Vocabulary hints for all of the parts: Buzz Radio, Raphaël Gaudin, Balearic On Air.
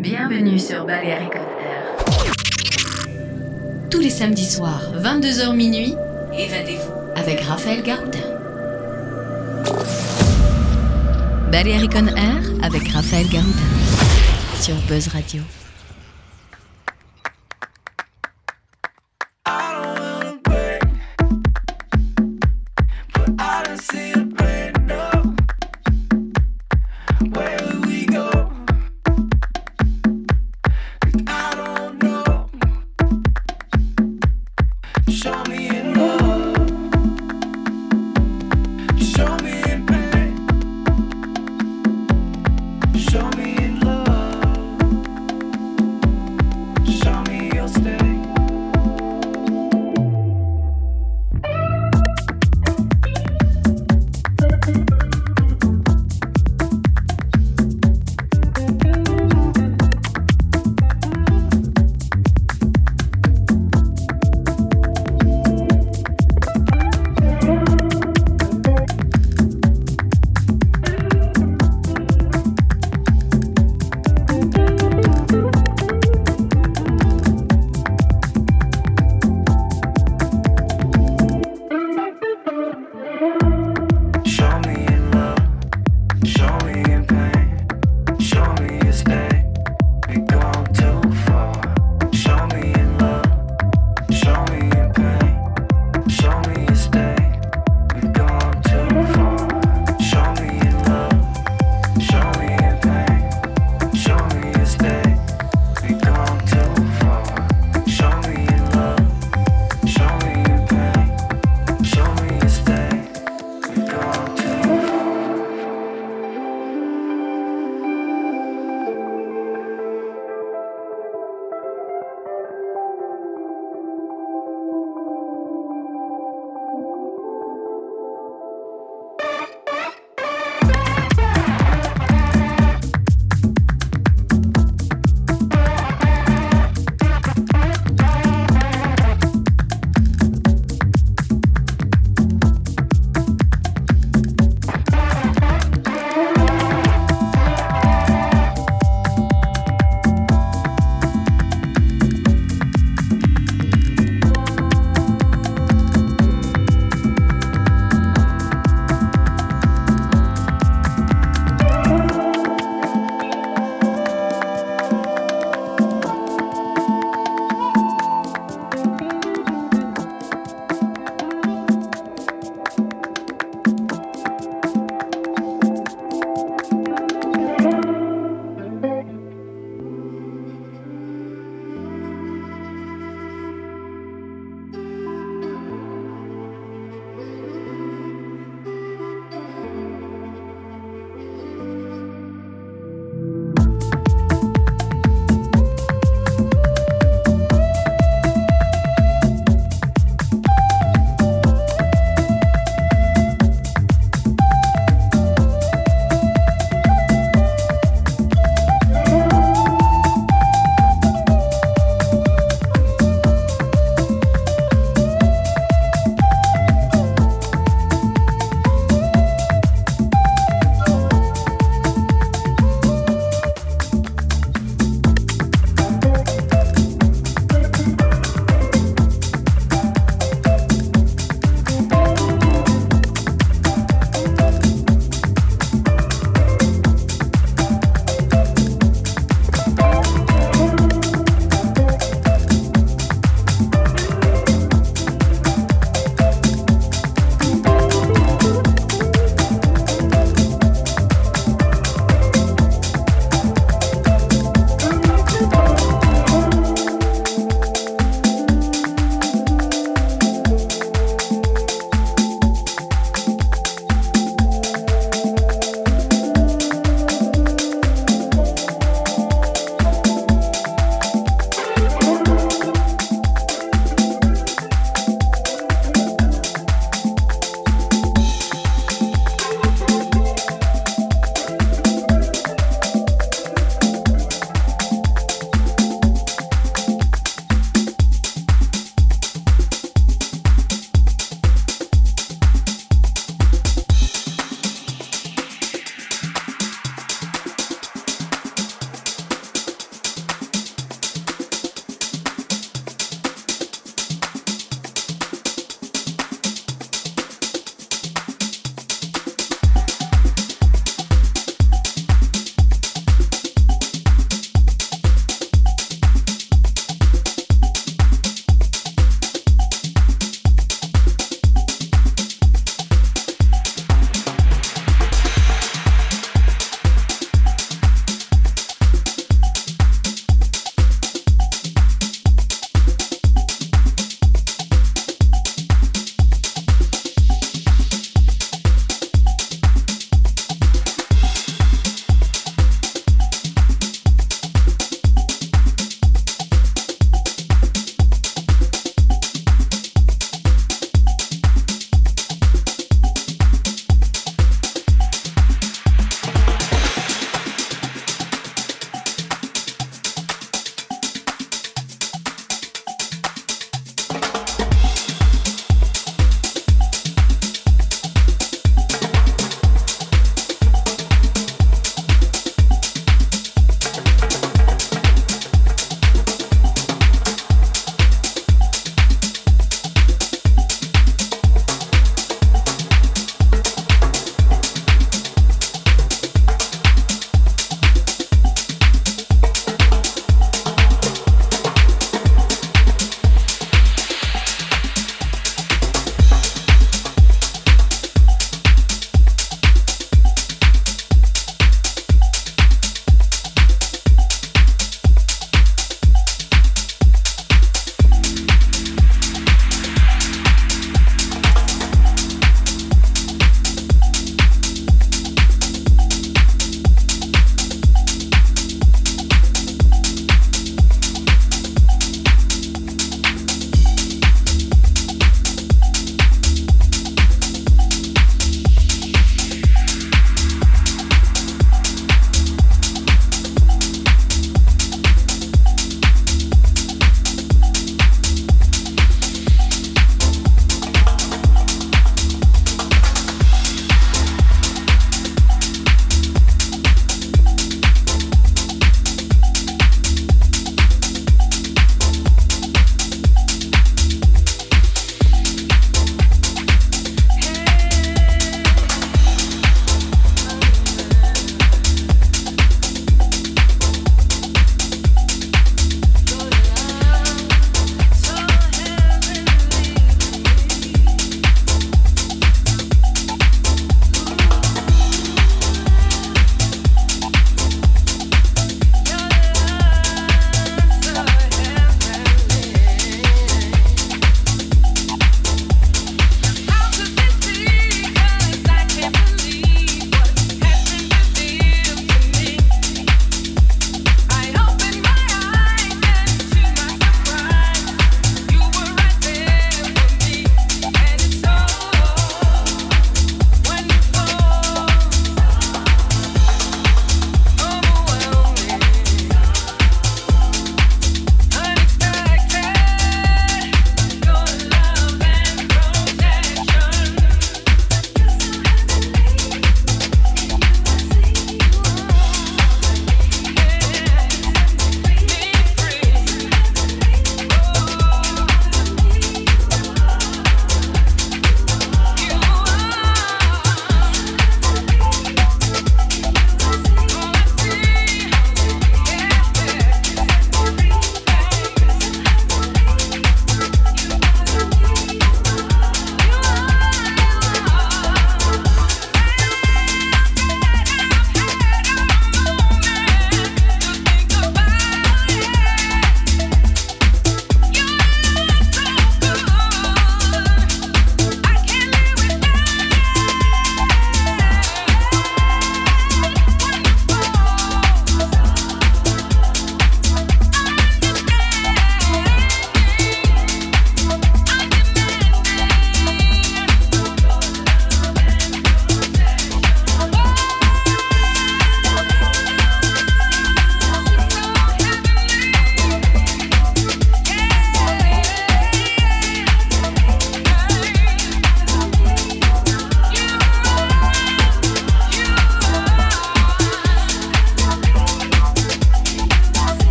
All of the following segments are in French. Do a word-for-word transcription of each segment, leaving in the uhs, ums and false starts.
Bienvenue sur Balearic On Air. Tous les samedis soirs, vingt-deux heures minuit, évadez-vous avec Raphaël Gaudin. Balearic On Air avec Raphaël Gaudin sur Buzz Radio. Show me in love.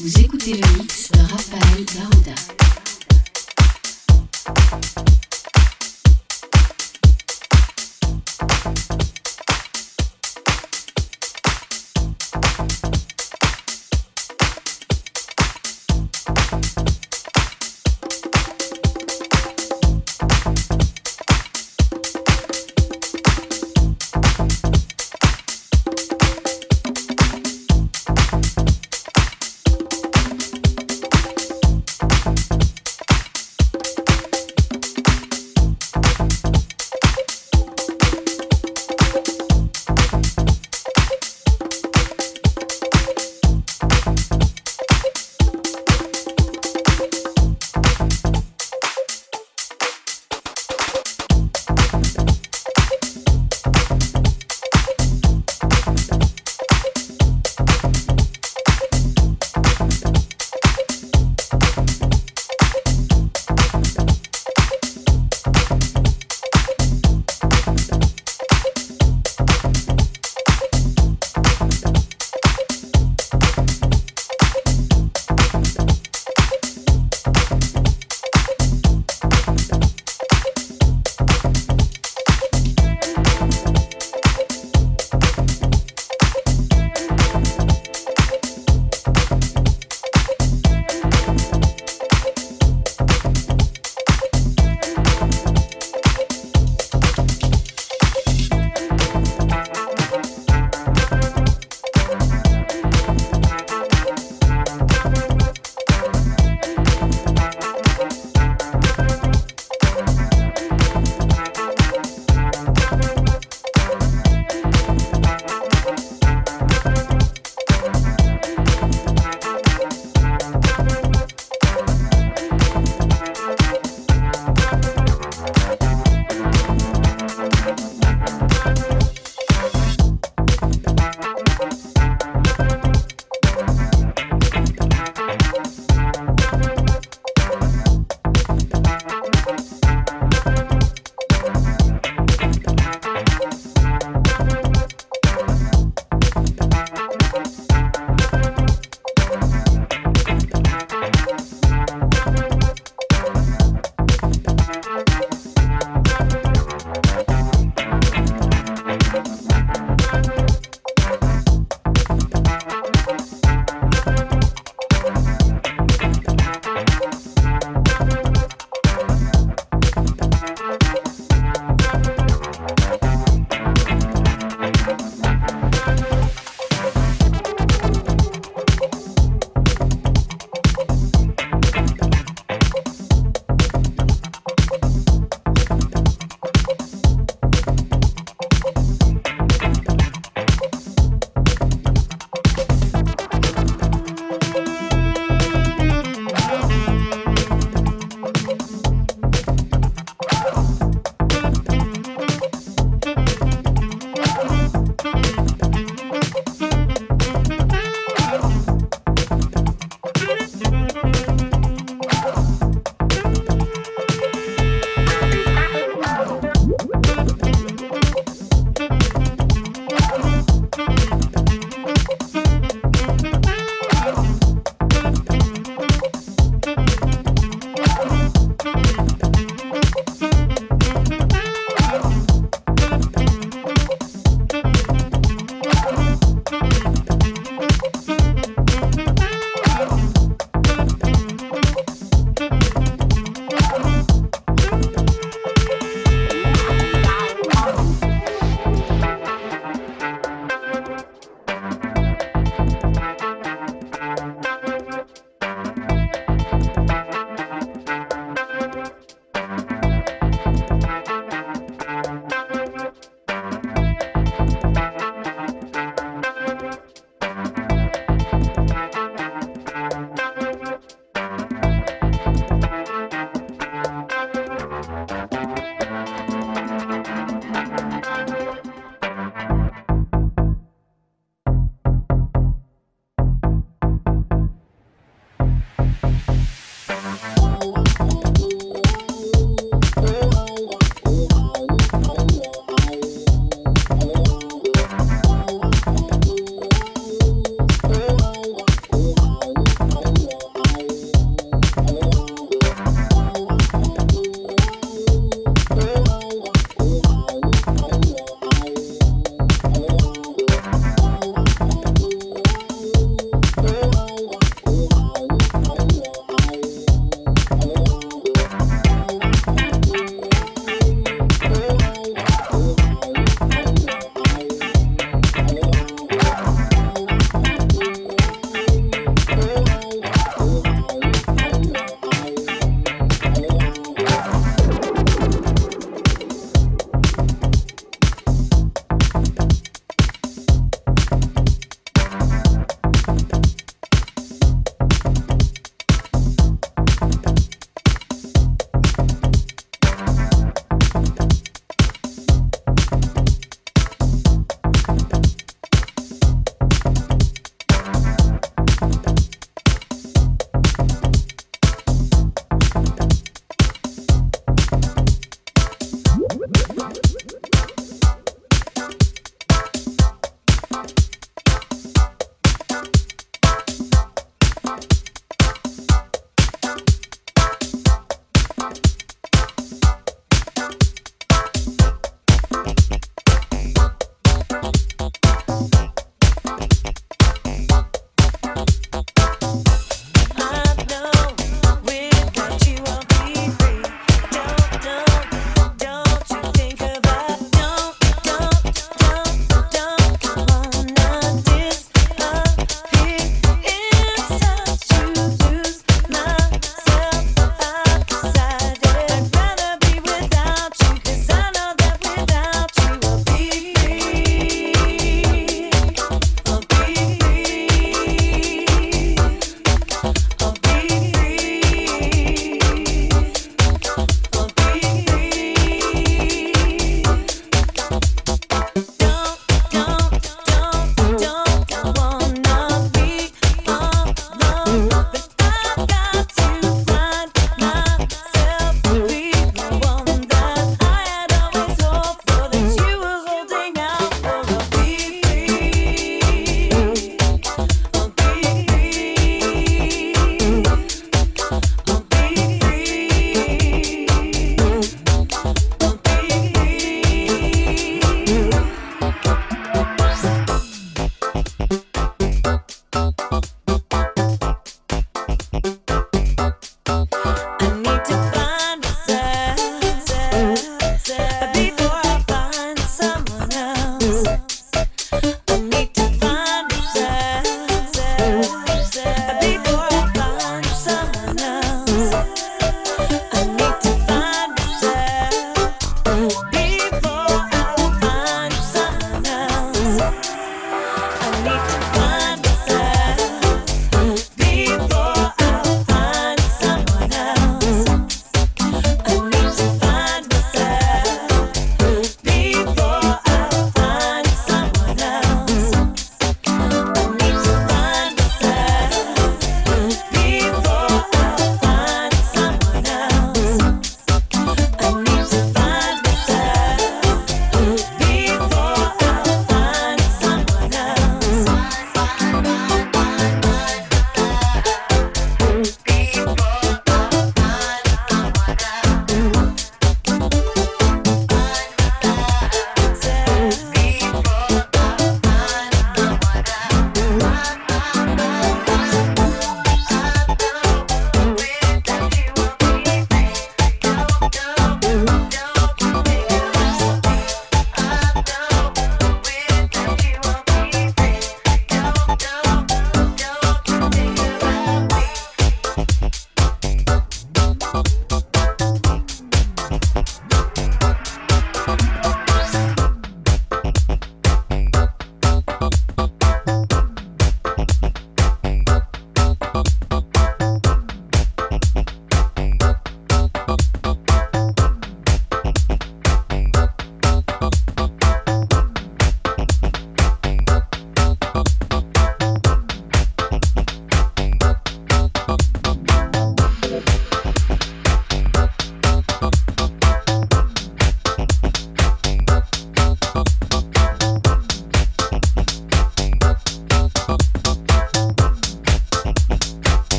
Vous écoutez le mix de Raphaël Gaudin.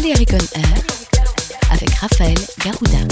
Balearic On Air avec Raphaël Gaudin.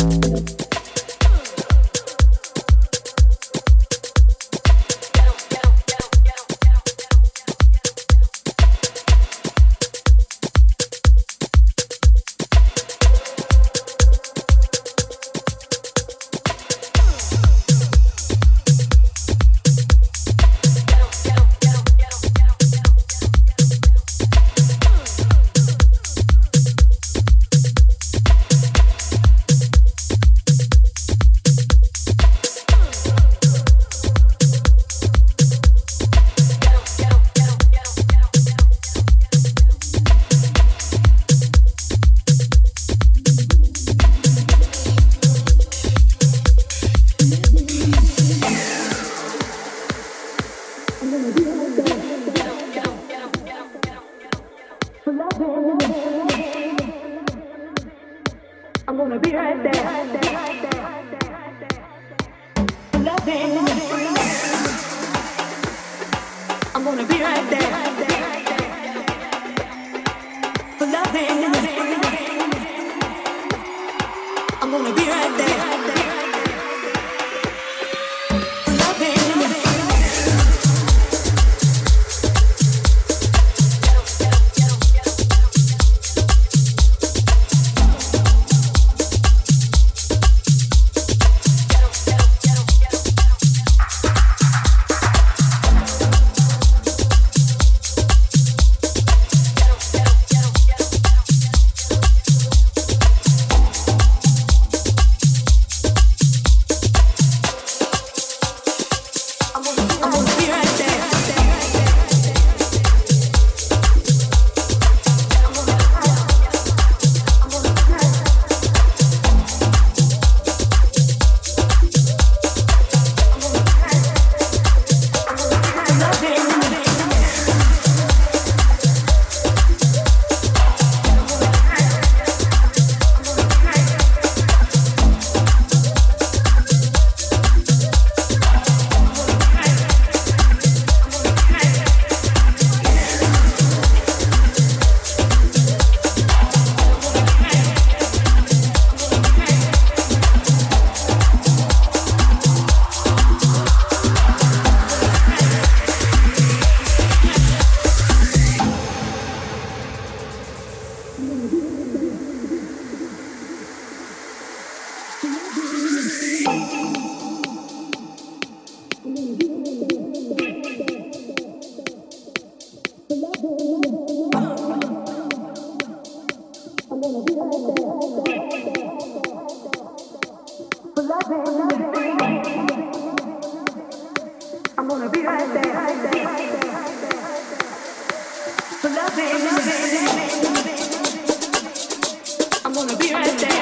I'm gonna be right there.